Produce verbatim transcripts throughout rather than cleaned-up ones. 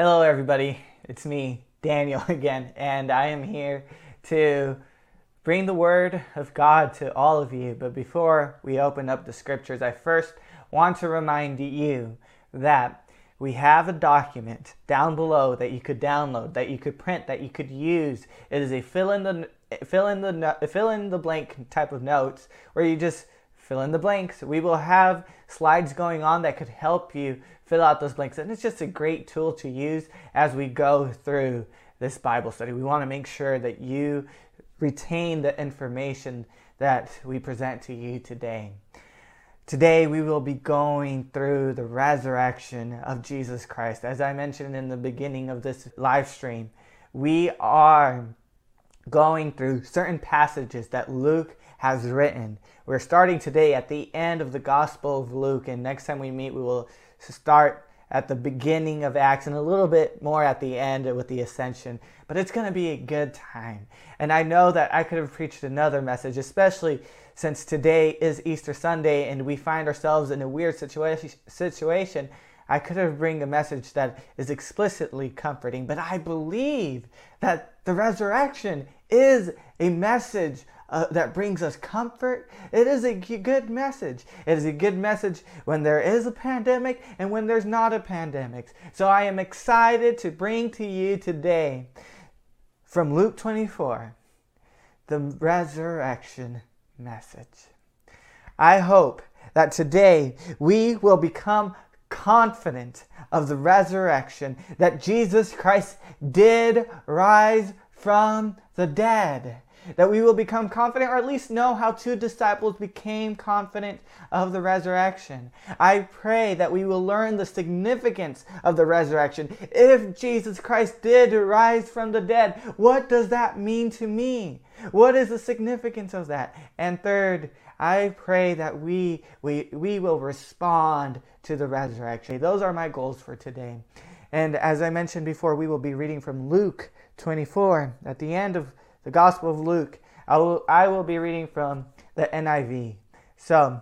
Hello everybody, it's me, Daniel, again, and I am here to bring the Word of God to all of you. But before we open up the Scriptures, I first want to remind you that we have a document down below that you could download, that you could print, that you could use. It is a fill in the, fill in the, fill in the blank type of notes where you just fill in the blanks. We will have slides going on that could help you fill out those blanks. And it's just a great tool to use as we go through this Bible study. We want to make sure that you retain the information that we present to you today. Today we will be going through the resurrection of Jesus Christ. As I mentioned in the beginning of this live stream, we are going through certain passages that Luke has written. We're starting today at the end of the Gospel of Luke, and next time we meet we will start at the beginning of Acts and a little bit more at the end with the Ascension. But it's going to be a good time. And I know that I could have preached another message, especially since today is Easter Sunday and we find ourselves in a weird situa- situation. I could have bring a message that is explicitly comforting, but I believe that the resurrection is a message Uh, that brings us comfort. It is a good message. It is a good message when there is a pandemic and when there's not a pandemic. So I am excited to bring to you today from Luke twenty-four, the resurrection message. I hope that today we will become confident of the resurrection, that Jesus Christ did rise from the dead, that we will become confident, or at least know how two disciples became confident of the resurrection. I pray that we will learn the significance of the resurrection. If Jesus Christ did rise from the dead, what does that mean to me? What is the significance of that? And third, I pray that we, we, we will respond to the resurrection. Those are my goals for today. And as I mentioned before, we will be reading from Luke twenty-four at the end of the Gospel of Luke. I will, I will be reading from the N I V. So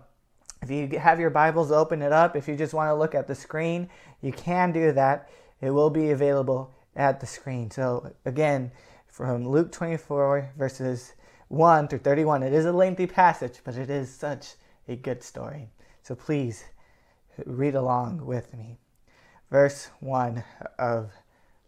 if you have your Bibles, open it up. If you just want to look at the screen, you can do that. It will be available at the screen. So again, from Luke twenty-four, verses one through thirty-one. It is a lengthy passage, but it is such a good story. So please read along with me. Verse one of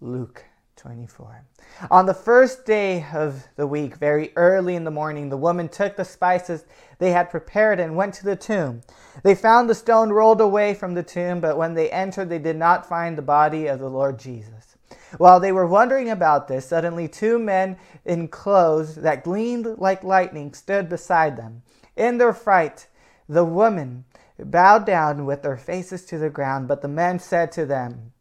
Luke twenty-four. On the first day of the week, very early in the morning, the woman took the spices they had prepared and went to the tomb. They found the stone rolled away from the tomb, but when they entered, they did not find the body of the Lord Jesus. While they were wondering about this, suddenly two men in clothes that gleamed like lightning stood beside them. In their fright, the woman bowed down with their faces to the ground, but the men said to them,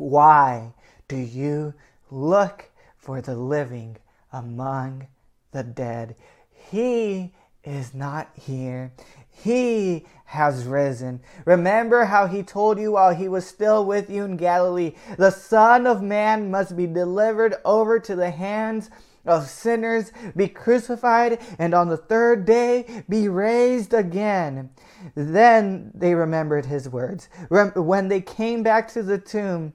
"Why do you look for the living among the dead? He is not here. He has risen. Remember how he told you while he was still with you in Galilee, the Son of Man must be delivered over to the hands of sinners, be crucified, and on the third day be raised again." Then they remembered his words. When they came back to the tomb,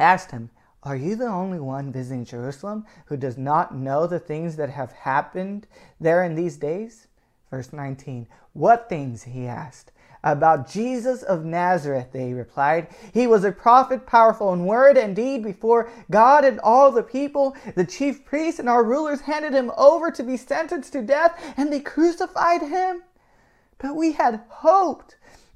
asked him, "Are you the only one visiting Jerusalem who does not know the things that have happened there in these days? Verse nineteen, what things, he asked. About Jesus of Nazareth, they replied. He was a prophet, powerful in word and deed before God and all the people. The chief priests and our rulers handed him over to be sentenced to death, and they crucified him. But we had hoped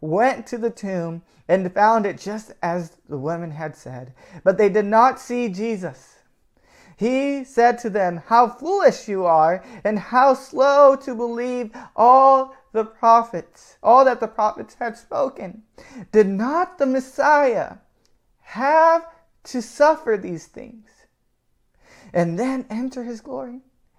went to the tomb and found it just as the women had said, but they did not see Jesus. He said to them, how foolish you are, and how slow to believe all the prophets, all that the prophets had spoken. Did not the Messiah have to suffer these things and then enter his glory?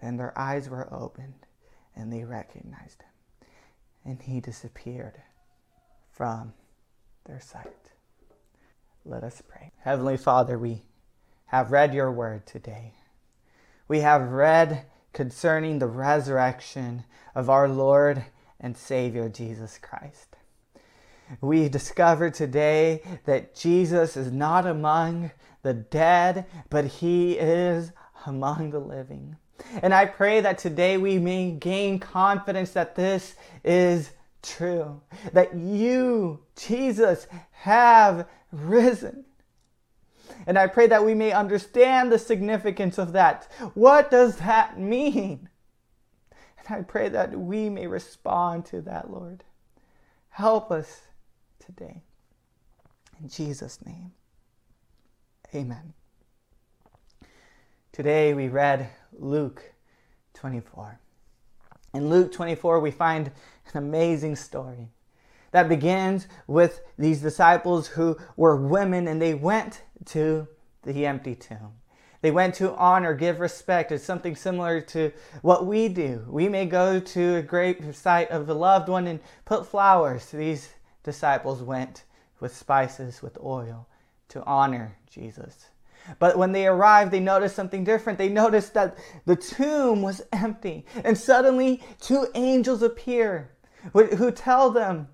Then their eyes were opened, and they recognized him, and he disappeared from their sight. Let us pray. Heavenly Father, we have read your word today. We have read concerning the resurrection of our Lord and Savior, Jesus Christ. We discover today that Jesus is not among the dead, but he is among the living. And I pray that today we may gain confidence that this is true, that you, Jesus, have risen. And I pray that we may understand the significance of that. What does that mean? And I pray that we may respond to that, Lord. Help us today. In Jesus' name, amen. Today we read Luke twenty-four. In Luke twenty-four, we find an amazing story that begins with these disciples who were women, and they went to the empty tomb. They went to honor, give respect. It's something similar to what we do. We may go to a grave site of the loved one and put flowers. These disciples went with spices, with oil, to honor Jesus. But when they arrived, they noticed something different. They noticed that the tomb was empty. And suddenly, two angels appear who tell them,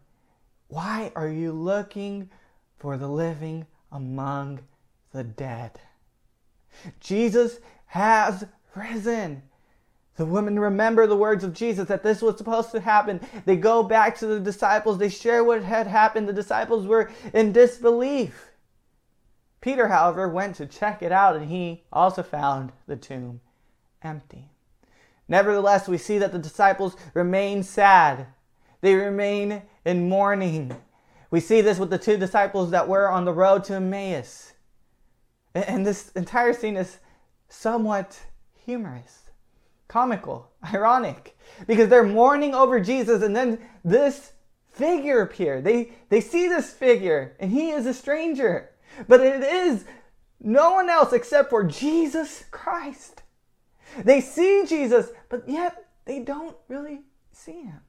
why are you looking for the living among the dead? Jesus has risen. The women remember the words of Jesus that this was supposed to happen. They go back to the disciples. They share what had happened. The disciples were in disbelief. Peter, however, went to check it out, and he also found the tomb empty. Nevertheless, we see that the disciples remain sad. They remain in mourning. We see this with the two disciples that were on the road to Emmaus. And this entire scene is somewhat humorous, comical, ironic, because they're mourning over Jesus, and then this figure appears. They, they see this figure, and he is a stranger. But it is no one else except for Jesus Christ. They see Jesus, but yet they don't really see him.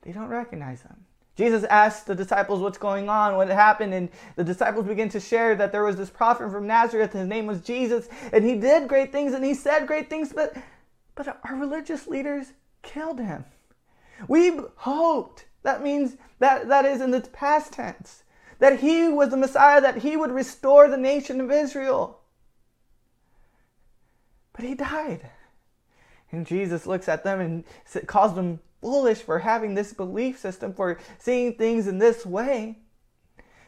They don't recognize him. Jesus asks the disciples what's going on, what happened, and the disciples begin to share that there was this prophet from Nazareth, his name was Jesus, and he did great things and he said great things, but, but our religious leaders killed him. We hoped, that means that, that is in the past tense, that he was the Messiah, that he would restore the nation of Israel. But he died. And Jesus looks at them and calls them foolish for having this belief system, for seeing things in this way.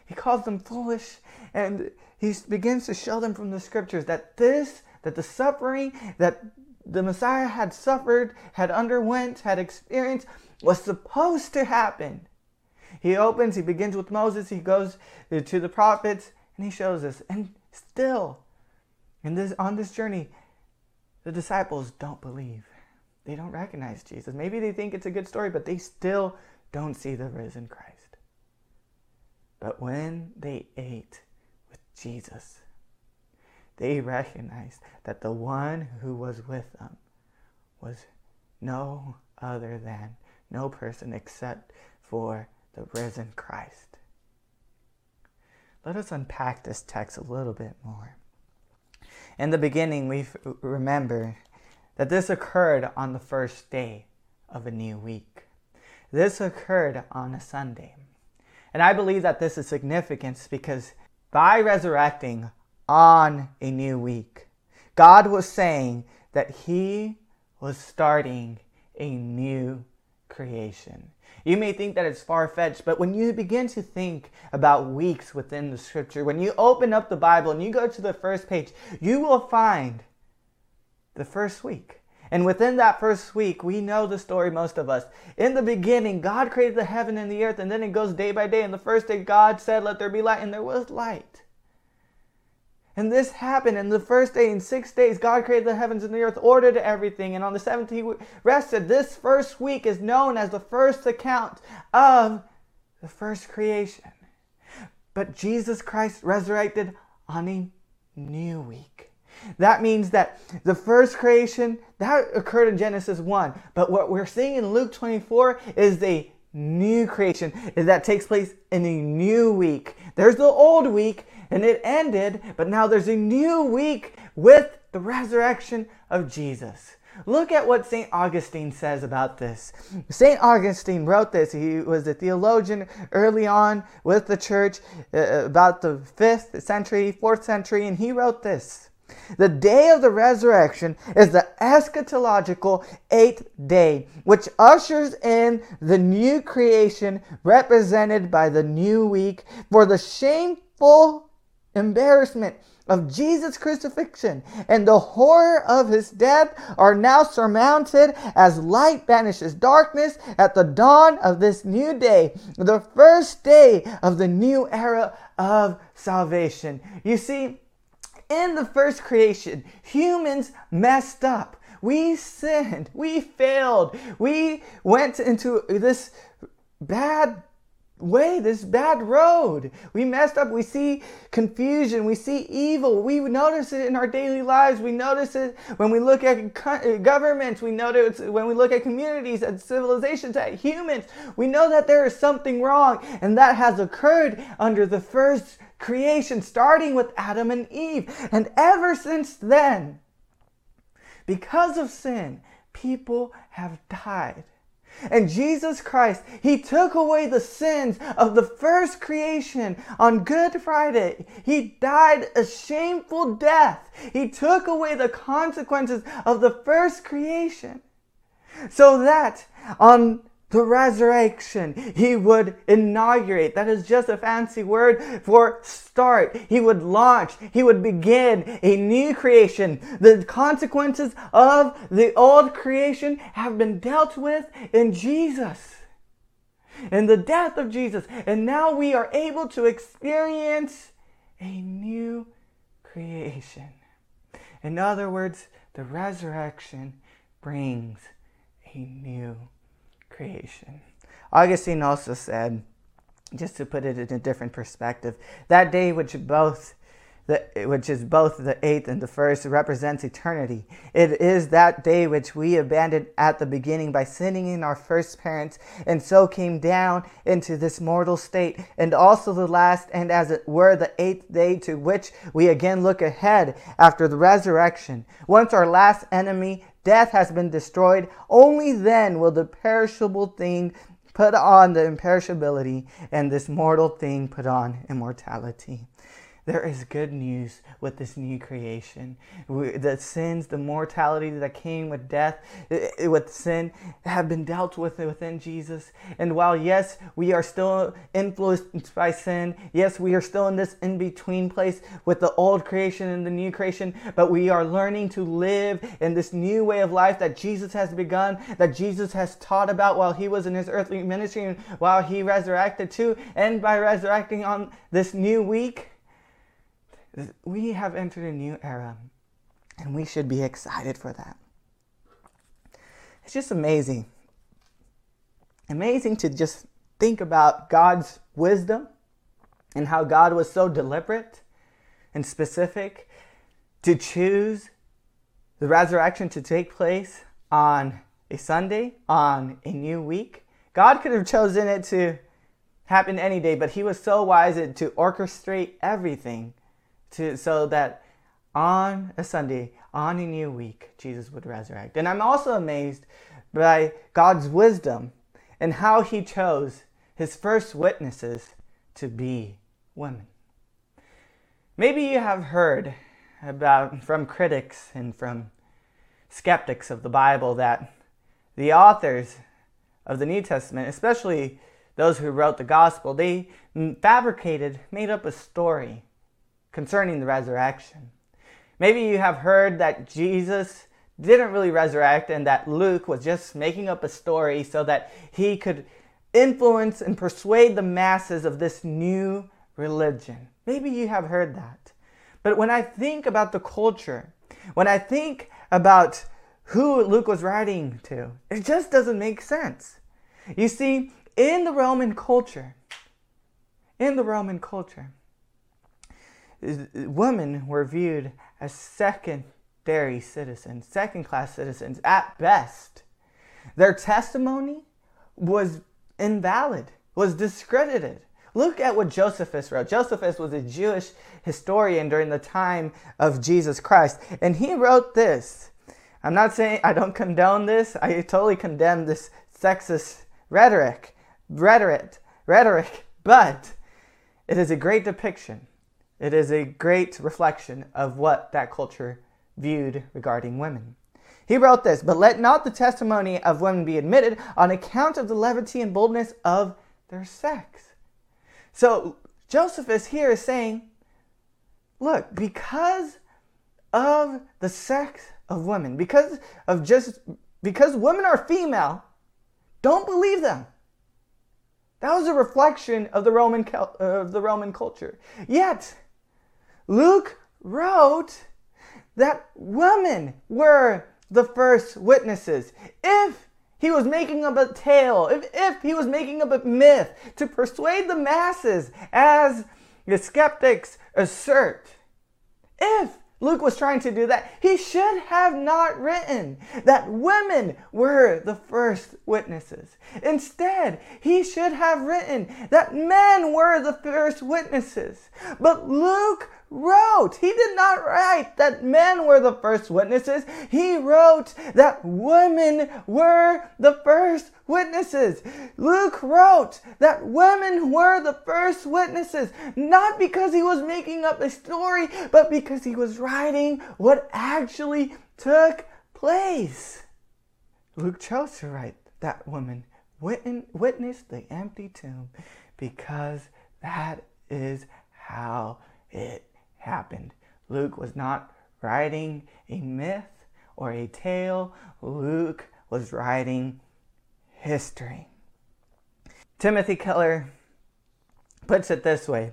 He calls them foolish, and he begins to show them from the scriptures that this, that the suffering, that the Messiah had suffered, had underwent, had experienced, was supposed to happen. He opens, he begins with Moses, he goes to the prophets, and he shows us. And still, in this, on this journey, the disciples don't believe. They don't recognize Jesus. Maybe they think it's a good story, but they still don't see the risen Christ. But when they ate with Jesus, they recognized that the one who was with them was no other than, no person except for the risen Christ. Let us unpack this text a little bit more. In the beginning, we remember that this occurred on the first day of a new week. This occurred on a Sunday. And I believe that this is significant because by resurrecting on a new week, God was saying that he was starting a new creation. You may think that it's far-fetched, but when you begin to think about weeks within the scripture, when you open up the Bible and you go to the first page, you will find the first week. And within that first week, we know the story, most of us. In the beginning, God created the heaven and the earth, and then it goes day by day. And the first day, God said, let there be light, and there was light. And this happened in the first day. In six days, God created the heavens and the earth, ordered everything. And on the seventh, he rested. This first week is known as the first account of the first creation. But Jesus Christ resurrected on a new week. That means that the first creation, that occurred in Genesis one. But what we're seeing in Luke twenty-four is a new creation that takes place in a new week. There's the old week, and it ended, but now there's a new week with the resurrection of Jesus. Look at what Saint Augustine says about this. Saint Augustine wrote this. He was a theologian early on with the church, uh, about the fifth century, fourth century, and he wrote this. The day of the resurrection is the eschatological eighth day, which ushers in the new creation represented by the new week, for the shameful embarrassment of Jesus' crucifixion and the horror of his death are now surmounted as light banishes darkness at the dawn of this new day, the first day of the new era of salvation. You see, in the first creation, humans messed up. We sinned. We failed. We went into this bad way, this bad road. We messed up. We see confusion. We see evil. We notice it in our daily lives. We notice it when we look at governments. We notice it when we look at communities, at civilizations, at humans. We know that there is something wrong, and that has occurred under the first creation, starting with Adam and Eve. And ever since then, because of sin, people have died. And Jesus Christ, he took away the sins of the first creation on Good Friday. He died a shameful death. He took away the consequences of the first creation so that on the resurrection, he would inaugurate. That is just a fancy word for start. He would launch. He would begin a new creation. The consequences of the old creation have been dealt with in Jesus, in the death of Jesus. And now we are able to experience a new creation. In other words, the resurrection brings a new creation. Augustine also said, just to put it in a different perspective, that day which both the, which is both the eighth and the first represents eternity. It is that day which we abandoned at the beginning by sinning in our first parents, and so came down into this mortal state, and also the last, and as it were the eighth day, to which we again look ahead after the resurrection. Once our last enemy, death, has been destroyed, only then will the perishable thing put on the imperishability, and this mortal thing put on immortality. There is good news with this new creation. The sins, the mortality that came with death, with sin, have been dealt with within Jesus. And while, yes, we are still influenced by sin, yes, we are still in this in-between place with the old creation and the new creation, but we are learning to live in this new way of life that Jesus has begun, that Jesus has taught about while he was in his earthly ministry and while he resurrected too. And by resurrecting on this new week, we have entered a new era, and we should be excited for that. It's just amazing. Amazing to just think about God's wisdom and how God was so deliberate and specific to choose the resurrection to take place on a Sunday, on a new week. God could have chosen it to happen any day, but he was so wise to orchestrate everything to, so that on a Sunday, on a new week, Jesus would resurrect. And I'm also amazed by God's wisdom and how he chose his first witnesses to be women. Maybe you have heard about from critics and from skeptics of the Bible that the authors of the New Testament, especially those who wrote the gospel, they fabricated, made up a story concerning the resurrection. Maybe you have heard that Jesus didn't really resurrect and that Luke was just making up a story so that he could influence and persuade the masses of this new religion. Maybe you have heard that. But when I think about the culture, when I think about who Luke was writing to, it just doesn't make sense. You see, in the Roman culture, in the Roman culture, women were viewed as secondary citizens, second-class citizens at best. Their testimony was invalid, was discredited. Look at what Josephus wrote. Josephus was a Jewish historian during the time of Jesus Christ, and he wrote this. I'm not saying I don't condone this. I totally condemn this sexist rhetoric, rhetoric, rhetoric, but it is a great depiction. It is a great reflection of what that culture viewed regarding women. He wrote this, "But let not the testimony of women be admitted on account of the levity and boldness of their sex." So Josephus here is saying, look, because of the sex of women, because of just because women are female, don't believe them. That was a reflection of the Roman of the Roman culture. Yet Luke wrote that women were the first witnesses. If he was making up a tale, if, if he was making up a myth to persuade the masses, as the skeptics assert, if Luke was trying to do that, he should have not written that women were the first witnesses. Instead, he should have written that men were the first witnesses. But Luke wrote, he did not write that men were the first witnesses. He wrote that women were the first witnesses. Luke wrote that women were the first witnesses, not because he was making up a story, but because he was writing what actually took place. Luke chose to write that women witnessed the empty tomb because that is how it happened. Luke was not writing a myth or a tale. Luke was writing history. Timothy Keller puts it this way.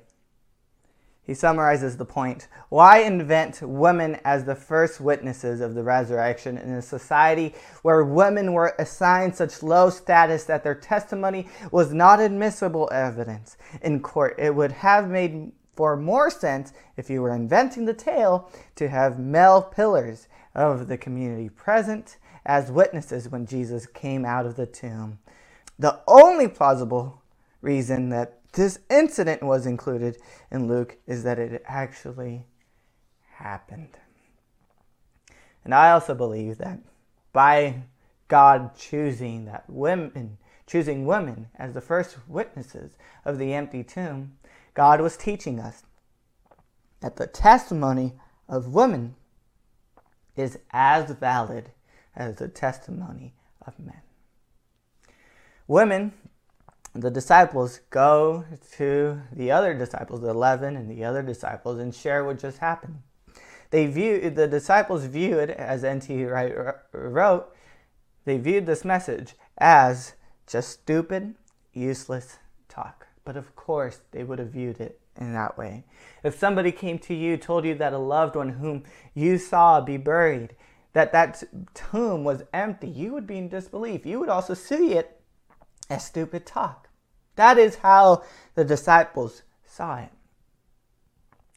He summarizes the point. Why invent women as the first witnesses of the resurrection in a society where women were assigned such low status that their testimony was not admissible evidence in court? It would have made for more sense, if you were inventing the tale, to have male pillars of the community present as witnesses when Jesus came out of the tomb. The only plausible reason that this incident was included in Luke is that it actually happened. And I also believe that by God choosing that women, choosing women as the first witnesses of the empty tomb, God was teaching us that the testimony of women is as valid as the testimony of men. Women, the disciples, go to the other disciples, the eleven and the other disciples, and share what just happened. They view, the disciples view it, as N T Wright wrote, they viewed this message as just stupid, useless talk. But of course, they would have viewed it in that way. If somebody came to you, told you that a loved one whom you saw be buried, that that tomb was empty, you would be in disbelief. You would also see it as stupid talk. That is how the disciples saw it.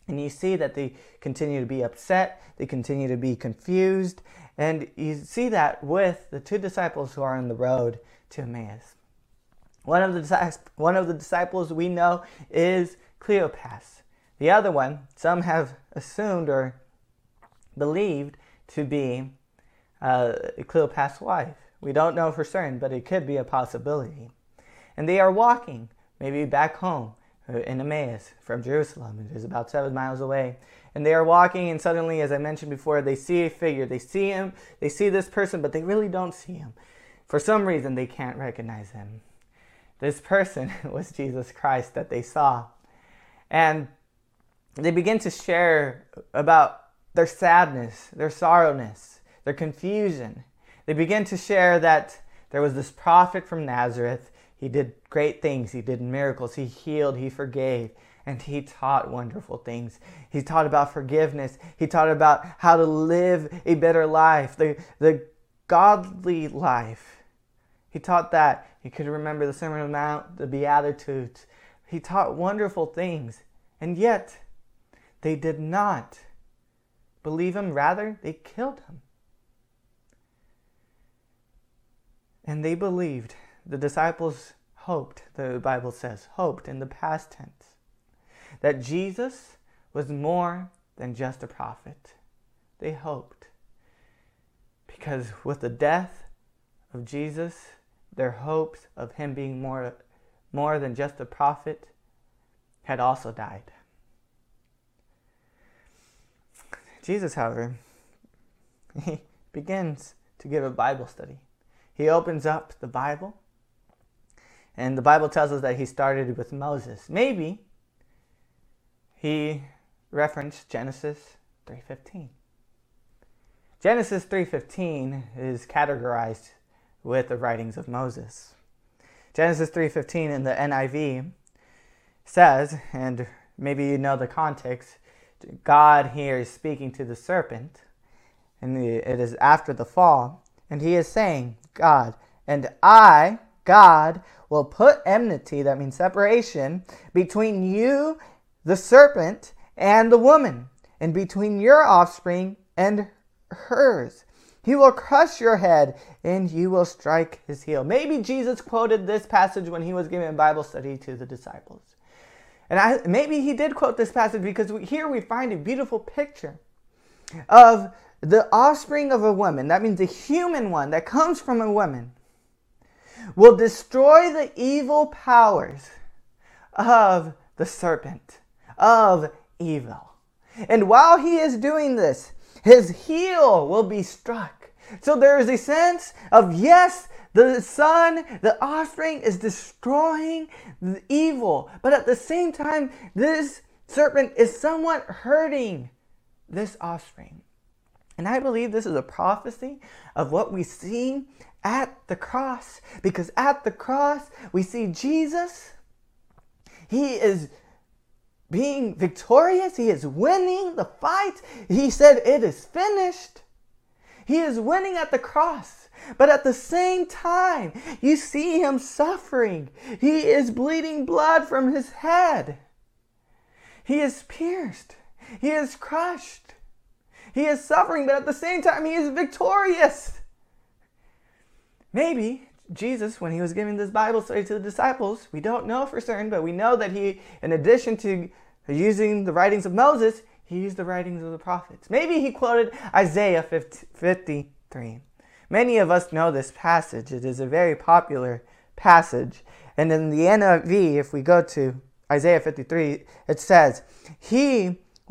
And you see that they continue to be upset, they continue to be confused, and you see that with the two disciples who are on the road to Emmaus. One of the, one of the disciples we know is Cleopas. The other one, some have assumed or believed to be uh, Cleopas' wife. We don't know for certain, but it could be a possibility. And they are walking, maybe back home in Emmaus from Jerusalem, which is about seven miles away. And they are walking, and suddenly, as I mentioned before, they see a figure. They see him, they see this person, but they really don't see him. For some reason, they can't recognize him. This person was Jesus Christ that they saw. And they begin to share about their sadness, their sorrowness, their confusion. They begin to share that there was this prophet from Nazareth. He did great things. He did miracles. He healed. He forgave. And he taught wonderful things. He taught about forgiveness. He taught about how to live a better life, the, the godly life. He taught that. You could remember the Sermon on the Mount, the Beatitudes. He taught wonderful things. And yet, they did not believe him. Rather, they killed him. And they believed. The disciples hoped, the Bible says, hoped in the past tense, that Jesus was more than just a prophet. They hoped. Because with the death of Jesus, their hopes of him being more, more than just a prophet had also died. Jesus, however, he begins to give a Bible study. He opens up the Bible. And the Bible tells us that he started with Moses. Maybe he referenced Genesis three fifteen. Genesis three fifteen is categorized with the writings of Moses. Genesis three fifteen in the N I V says, and maybe you know the context, God here is speaking to the serpent, and it is after the fall, and he is saying, God, and I... God will put enmity, that means separation, between you, the serpent, and the woman, and between your offspring and hers. He will crush your head, and you will strike his heel. Maybe Jesus quoted this passage when he was giving Bible study to the disciples. And I, maybe he did quote this passage because we, here we find a beautiful picture of the offspring of a woman. That means the human one that comes from a woman will destroy the evil powers of the serpent, of evil. And while he is doing this, his heel will be struck. So there is a sense of, yes, the son, the offspring is destroying the evil. But at the same time, this serpent is somewhat hurting this offspring. And I believe this is a prophecy of what we see at the cross, because at the cross we see Jesus. He is being victorious. He is winning the fight. He said, it is finished. He is winning at the cross. But at the same time, you see him suffering. He is bleeding blood from his head. He is pierced. He is crushed. He is suffering, but at the same time, he is victorious. Maybe Jesus, when he was giving this Bible study to the disciples, we don't know for certain, but we know that he, in addition to using the writings of Moses, he used the writings of the prophets. Maybe he quoted Isaiah fifty-three. Many of us know this passage. It is a very popular passage. And in the N I V, if we go to Isaiah fifty-three, it says, He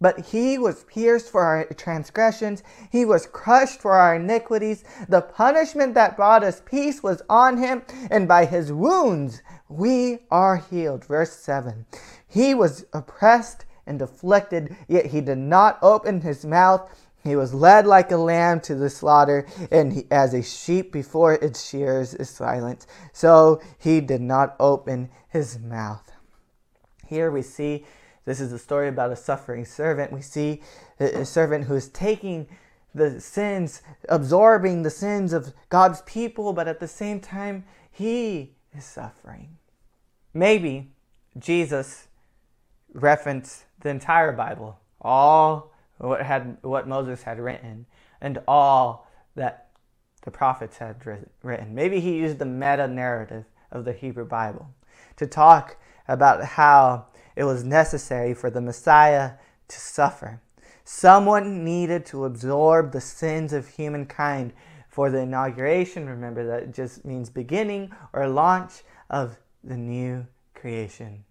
But he was pierced for our transgressions, he was crushed for our iniquities. The punishment that brought us peace was on him, and by his wounds we are healed. Verse seven. He was oppressed and afflicted, yet he did not open his mouth. He was led like a lamb to the slaughter, and he, as a sheep before its shears is silent, so he did not open his mouth. Here we see this is a story about a suffering servant. We see a servant who is taking the sins, absorbing the sins of God's people, but at the same time, he is suffering. Maybe Jesus referenced the entire Bible, all what had what Moses had written, and all that the prophets had written. Maybe he used the meta-narrative of the Hebrew Bible to talk about how it was necessary for the Messiah to suffer. Someone needed to absorb the sins of humankind for the inauguration. Remember, that just means beginning or launch of the new creation.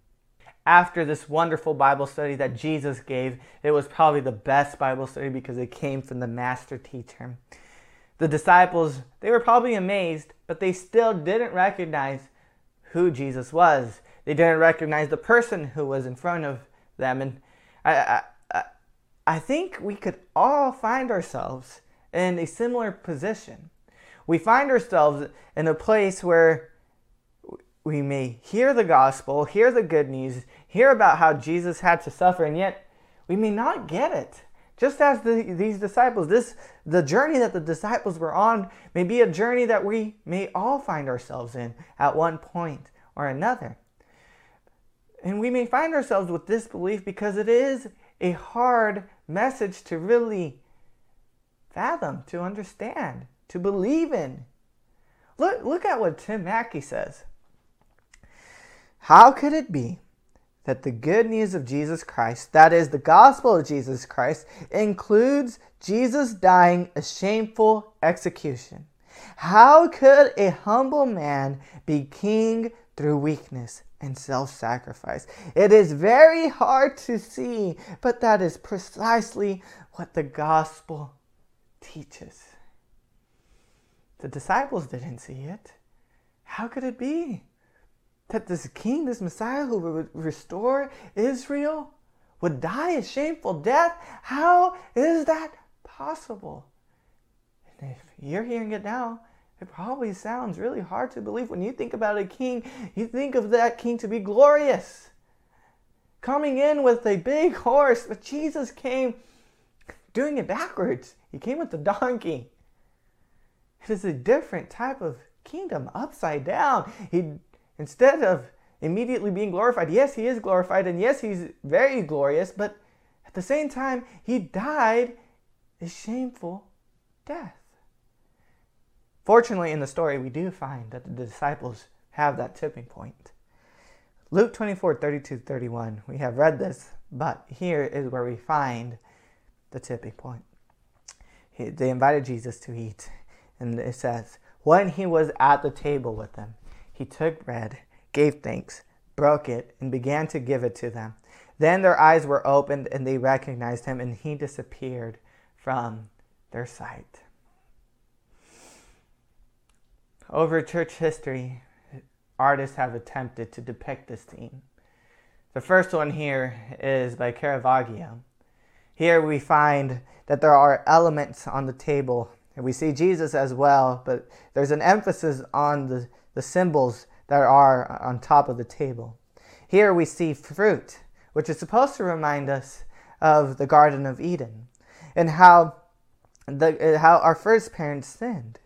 After this wonderful Bible study that Jesus gave, it was probably the best Bible study because it came from the master teacher. The disciples, they were probably amazed, but they still didn't recognize who Jesus was. They didn't recognize the person who was in front of them. And I, I, I think we could all find ourselves in a similar position. We find ourselves in a place where we may hear the gospel, hear the good news, hear about how Jesus had to suffer, and yet we may not get it. Just as the, these disciples, this the journey that the disciples were on may be a journey that we may all find ourselves in at one point or another. And we may find ourselves with disbelief because it is a hard message to really fathom, to understand, to believe in. Look, look at what Tim Mackey says. How could it be that the good news of Jesus Christ, that is the gospel of Jesus Christ, includes Jesus dying a shameful execution? How could a humble man be king through weakness and self-sacrifice? It is very hard to see, but that is precisely what the gospel teaches. The disciples didn't see it. How could it be that this king, this Messiah who would restore Israel, would die a shameful death? How is that possible? And if you're hearing it now, it probably sounds really hard to believe. When you think about a king, you think of that king to be glorious, coming in with a big horse, but Jesus came doing it backwards. He came with the donkey. It is a different type of kingdom, upside down. He, instead of immediately being glorified, yes, he is glorified, and yes, he's very glorious, but at the same time, he died a shameful death. Fortunately, in the story, we do find that the disciples have that tipping point. Luke twenty-four, thirty-two, thirty-one, we have read this, but here is where we find the tipping point. They invited Jesus to eat, and it says, when he was at the table with them, he took bread, gave thanks, broke it, and began to give it to them. Then their eyes were opened, and they recognized him, and he disappeared from their sight. Over church history, artists have attempted to depict this theme. The first one here is by Caravaggio. Here we find that there are elements on the table, and we see Jesus as well, but there's an emphasis on the, the symbols that are on top of the table. Here we see fruit, which is supposed to remind us of the Garden of Eden, and how the how our first parents sinned.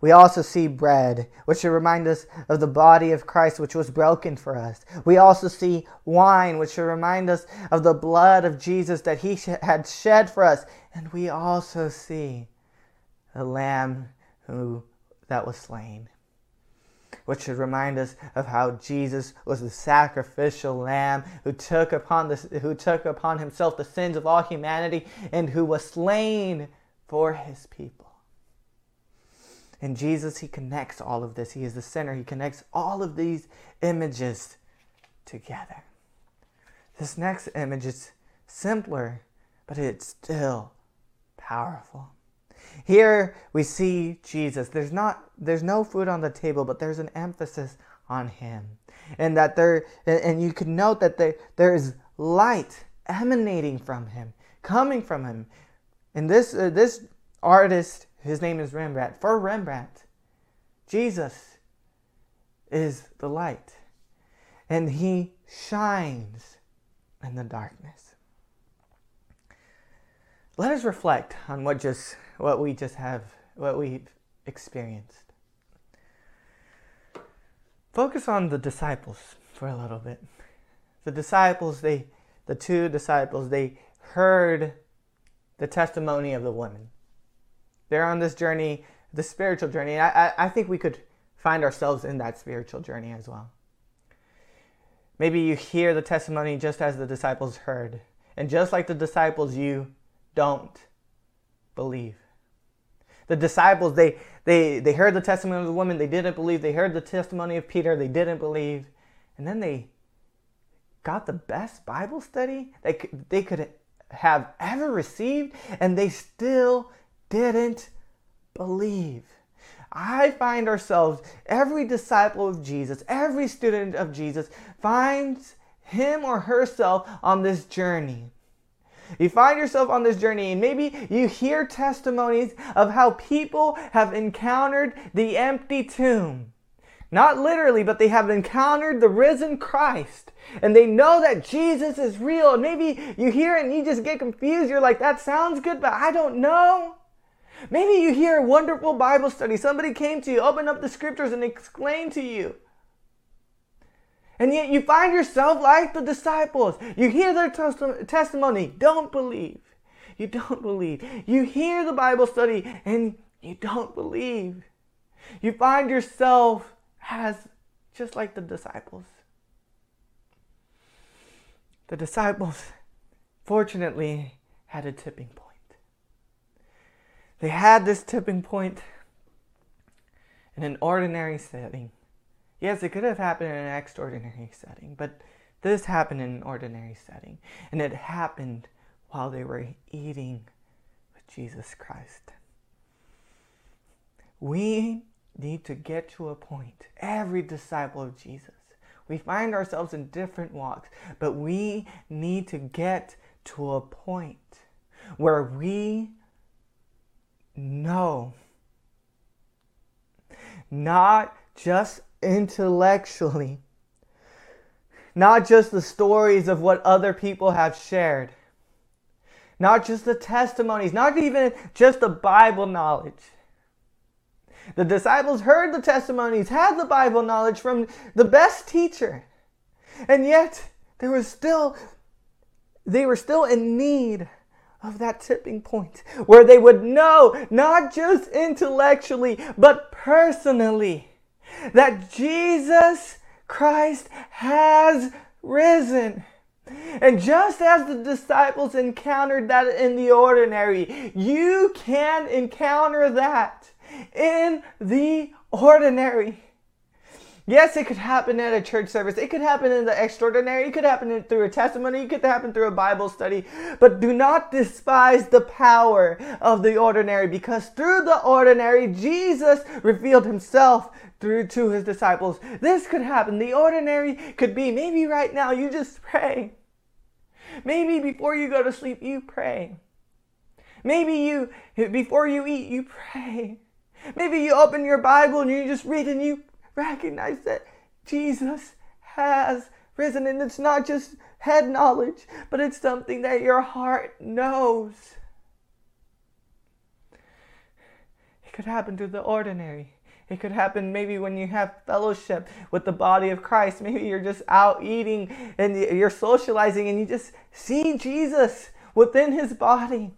We also see bread, which should remind us of the body of Christ, which was broken for us. We also see wine, which should remind us of the blood of Jesus that he had shed for us. And we also see a lamb who that was slain. which should remind us of how Jesus was the sacrificial lamb who took upon, the, who took upon himself the sins of all humanity and who was slain for his people. And Jesus, he connects all of this. He is the center. He connects all of these images together. This next image is simpler, but it's still powerful. Here we see Jesus. There's not, there's no food on the table, but there's an emphasis on him. And that there, and you can note that there, there is light emanating from him, coming from him. And this, uh, this artist, his name is Rembrandt. For Rembrandt, Jesus is the light, and he shines in the darkness. Let us reflect on what just what we just have, what we've experienced. Focus on the disciples for a little bit. The disciples, they, the two disciples, they heard the testimony of the woman. They're on this journey, the spiritual journey. I, I, I think we could find ourselves in that spiritual journey as well. Maybe you hear the testimony just as the disciples heard. And just like the disciples, you don't believe. The disciples, they, they, they heard the testimony of the woman. They didn't believe. They heard the testimony of Peter. They didn't believe. And then they got the best Bible study they, they could have ever received. And they still didn't believe. I find ourselves, every disciple of Jesus, every student of Jesus finds him or herself on this journey. You find yourself on this journey, and maybe you hear testimonies of how people have encountered the empty tomb. Not literally, but they have encountered the risen Christ. And they know that Jesus is real. And maybe you hear it and you just get confused. You're like, that sounds good, but I don't know. Maybe you hear a wonderful Bible study. Somebody came to you, opened up the scriptures, and explained to you. And yet you find yourself like the disciples. You hear their testimony. Don't believe. You don't believe. You hear the Bible study, and you don't believe. You find yourself as just like the disciples. The disciples, fortunately, had a tipping point. They had this tipping point in an ordinary setting. Yes, it could have happened in an extraordinary setting, but this happened in an ordinary setting. And it happened while they were eating with Jesus Christ. We need to get to a point, every disciple of Jesus. We find ourselves in different walks, but we need to get to a point where we know, not just intellectually, not just the stories of what other people have shared, not just the testimonies, not even just the Bible knowledge. The disciples heard the testimonies, had the Bible knowledge from the best teacher, and yet there was still, they were still in need of that tipping point where they would know, not just intellectually, but personally, that Jesus Christ has risen. And just as the disciples encountered that in the ordinary, you can encounter that in the ordinary. Yes, it could happen at a church service. It could happen in the extraordinary. It could happen through a testimony. It could happen through a Bible study. But do not despise the power of the ordinary, because through the ordinary, Jesus revealed himself through to his disciples. This could happen. The ordinary could be maybe right now you just pray. Maybe before you go to sleep, you pray. Maybe you before you eat, you pray. Maybe you open your Bible and you just read and you recognize that Jesus has risen, and it's not just head knowledge, but it's something that your heart knows. It could happen through the ordinary. It could happen maybe when you have fellowship with the body of Christ. Maybe you're just out eating and you're socializing and you just see Jesus within his body,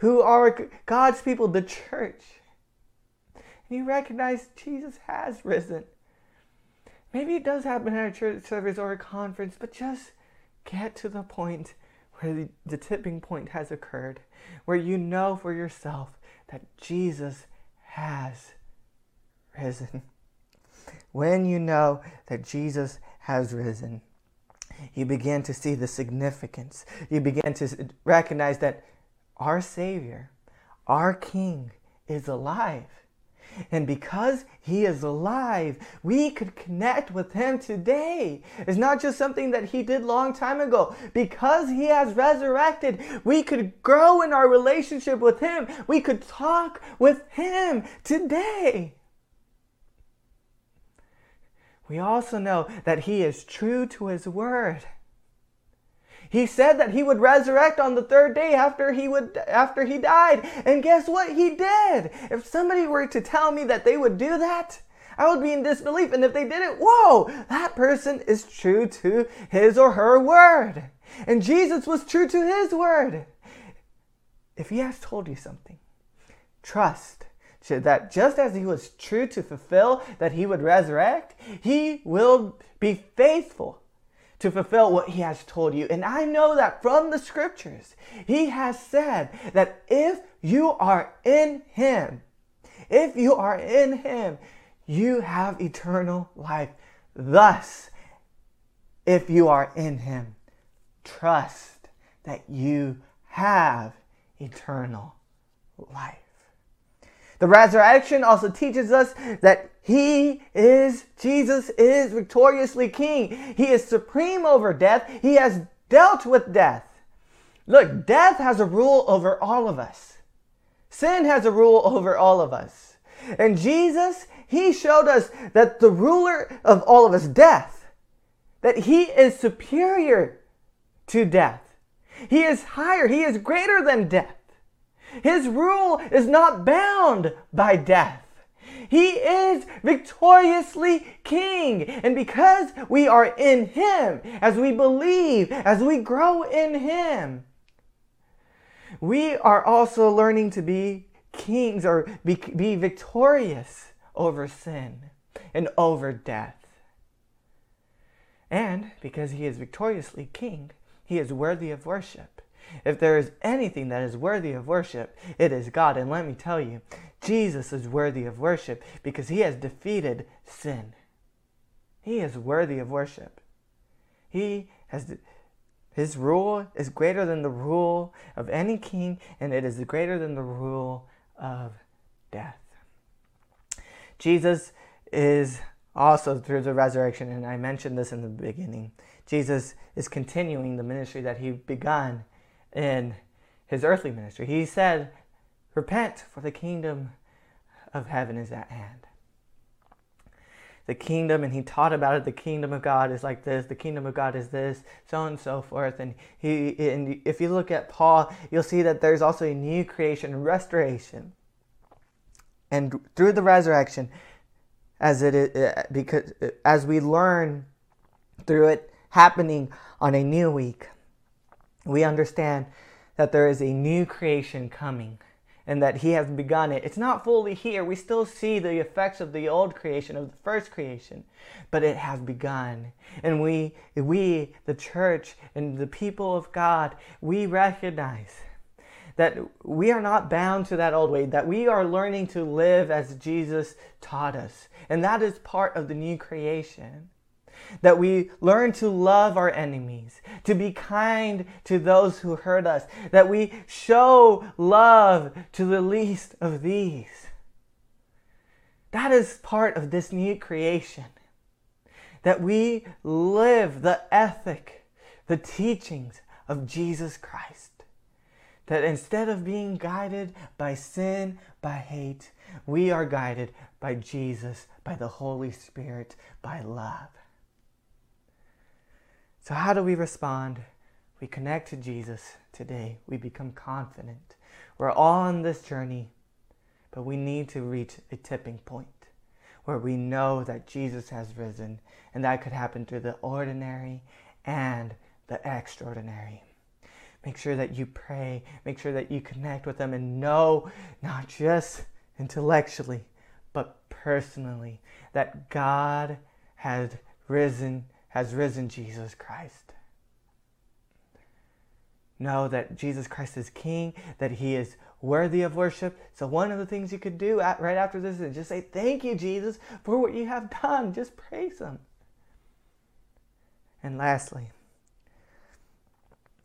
who are God's people, the church. You recognize Jesus has risen. Maybe it does happen at a church service or a conference, but just get to the point where the tipping point has occurred, where you know for yourself that Jesus has risen. When you know that Jesus has risen, you begin to see the significance. You begin to recognize that our Savior, our King, is alive. And because he is alive, we could connect with him today. It's not just something that he did long time ago. Because he has resurrected, we could grow in our relationship with him. We could talk with him today. We also know that he is true to his word. He said that he would resurrect on the third day after he would after he died. And guess what? He did. If somebody were to tell me that they would do that, I would be in disbelief. And if they didn't, whoa, that person is true to his or her word. And Jesus was true to his word. If he has told you something, trust that just as he was true to fulfill that he would resurrect, he will be faithful to fulfill what he has told you. And I know that from the scriptures, he has said that if you are in him, if you are in him, you have eternal life. Thus, if you are in him, trust that you have eternal life. The resurrection also teaches us that He is, Jesus is victoriously King. He is supreme over death. He has dealt with death. Look, death has a rule over all of us. Sin has a rule over all of us. And Jesus, He showed us that the ruler of all of us, death, that He is superior to death. He is higher. He is greater than death. His rule is not bound by death. He is victoriously King. And because we are in Him, as we believe, as we grow in Him, we are also learning to be kings or be, be victorious over sin and over death. And because He is victoriously King, He is worthy of worship. If there is anything that is worthy of worship, it is God. And let me tell you, Jesus is worthy of worship because He has defeated sin. He is worthy of worship. He has, His rule is greater than the rule of any king, and it is greater than the rule of death. Jesus is also, through the resurrection, and I mentioned this in the beginning, Jesus is continuing the ministry that He began in His earthly ministry. He said, "Repent, for the kingdom of heaven is at hand." The kingdom, and He taught about it, the kingdom of God is like this, the kingdom of God is this, so and so forth. And he, and if you look at Paul, you'll see that there's also a new creation and restoration. And through the resurrection, as it is, because as we learn through it happening on a new week, we understand that there is a new creation coming and that He has begun it. It's not fully here. We still see the effects of the old creation, of the first creation, but it has begun. And we, we, the church and the people of God, we recognize that we are not bound to that old way, that we are learning to live as Jesus taught us. And that is part of the new creation. That we learn to love our enemies, to be kind to those who hurt us, that we show love to the least of these. That is part of this new creation. That we live the ethic, the teachings of Jesus Christ. That instead of being guided by sin, by hate, we are guided by Jesus, by the Holy Spirit, by love. So how do we respond? We connect to Jesus today. We become confident. We're all on this journey, but we need to reach a tipping point where we know that Jesus has risen, and that could happen through the ordinary and the extraordinary. Make sure that you pray. Make sure that you connect with them and know, not just intellectually, but personally, that God has risen, has risen Jesus Christ. Know that Jesus Christ is King, that He is worthy of worship. So one of the things you could do at, right after this is just say, thank you, Jesus, for what you have done. Just praise Him. And lastly,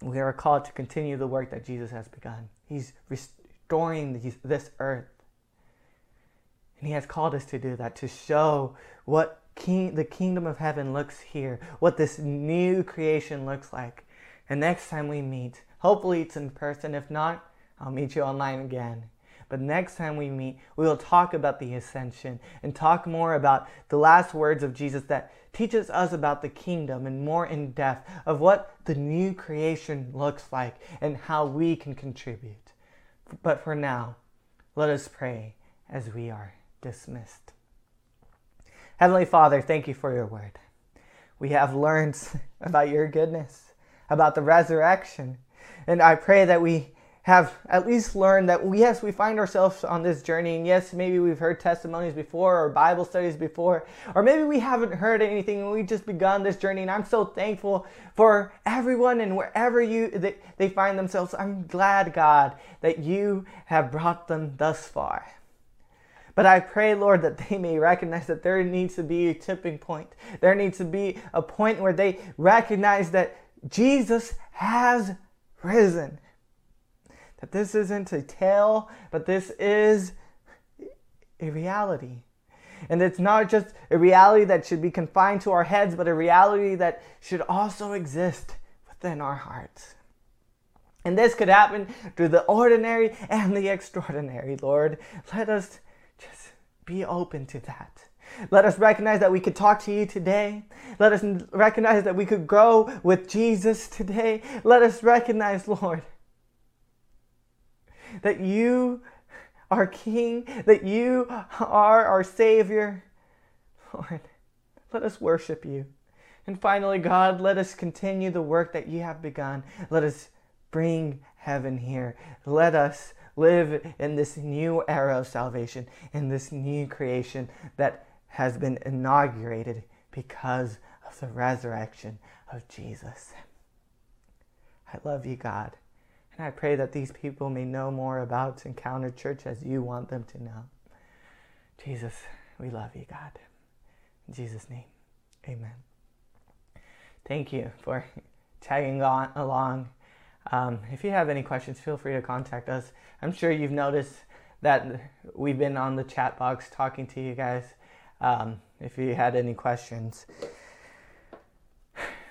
we are called to continue the work that Jesus has begun. He's restoring this earth. And He has called us to do that, to show what king, the kingdom of heaven looks here, what this new creation looks like. And next time we meet, hopefully it's in person. If not, I'll meet you online again. But next time we meet, we will talk about the Ascension and talk more about the last words of Jesus that teaches us about the kingdom and more in depth of what the new creation looks like and how we can contribute. But for now, let us pray as we are dismissed. Heavenly Father, thank you for your word. We have learned about your goodness, about the resurrection, and I pray that we have at least learned that, yes, we find ourselves on this journey, and yes, maybe we've heard testimonies before or Bible studies before, or maybe we haven't heard anything and we've just begun this journey. And I'm so thankful for everyone and wherever you they, they find themselves. I'm glad, God, that you have brought them thus far. But I pray, Lord, that they may recognize that there needs to be a tipping point. There needs to be a point where they recognize that Jesus has risen. That this isn't a tale, but this is a reality. And it's not just a reality that should be confined to our heads, but a reality that should also exist within our hearts. And this could happen through the ordinary and the extraordinary, Lord. Let us just be open to that. Let us recognize that we could talk to you today. Let us recognize that we could grow with Jesus today. Let us recognize, Lord, that you are King, that you are our Savior. Lord, let us worship you. And finally, God, let us continue the work that you have begun. Let us bring heaven here. Let us live in this new era of salvation, in this new creation that has been inaugurated because of the resurrection of Jesus. I love you, God. And I pray that these people may know more about Encounter Church as you want them to know. Jesus, we love you, God. In Jesus' name, amen. Thank you for tagging on along. Um, if you have any questions, feel free to contact us. I'm sure you've noticed that we've been on the chat box talking to you guys um, if you had any questions.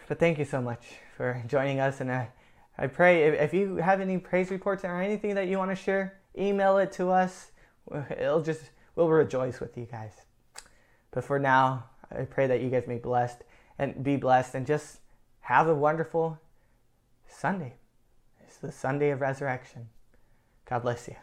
But thank you so much for joining us, and I I pray if, if you have any praise reports or anything that you want to share, email it to us. It'll just, we'll rejoice with you guys. But for now, I pray that you guys may be blessed and be blessed and just have a wonderful Sunday. It's the Sunday of Resurrection. God bless you.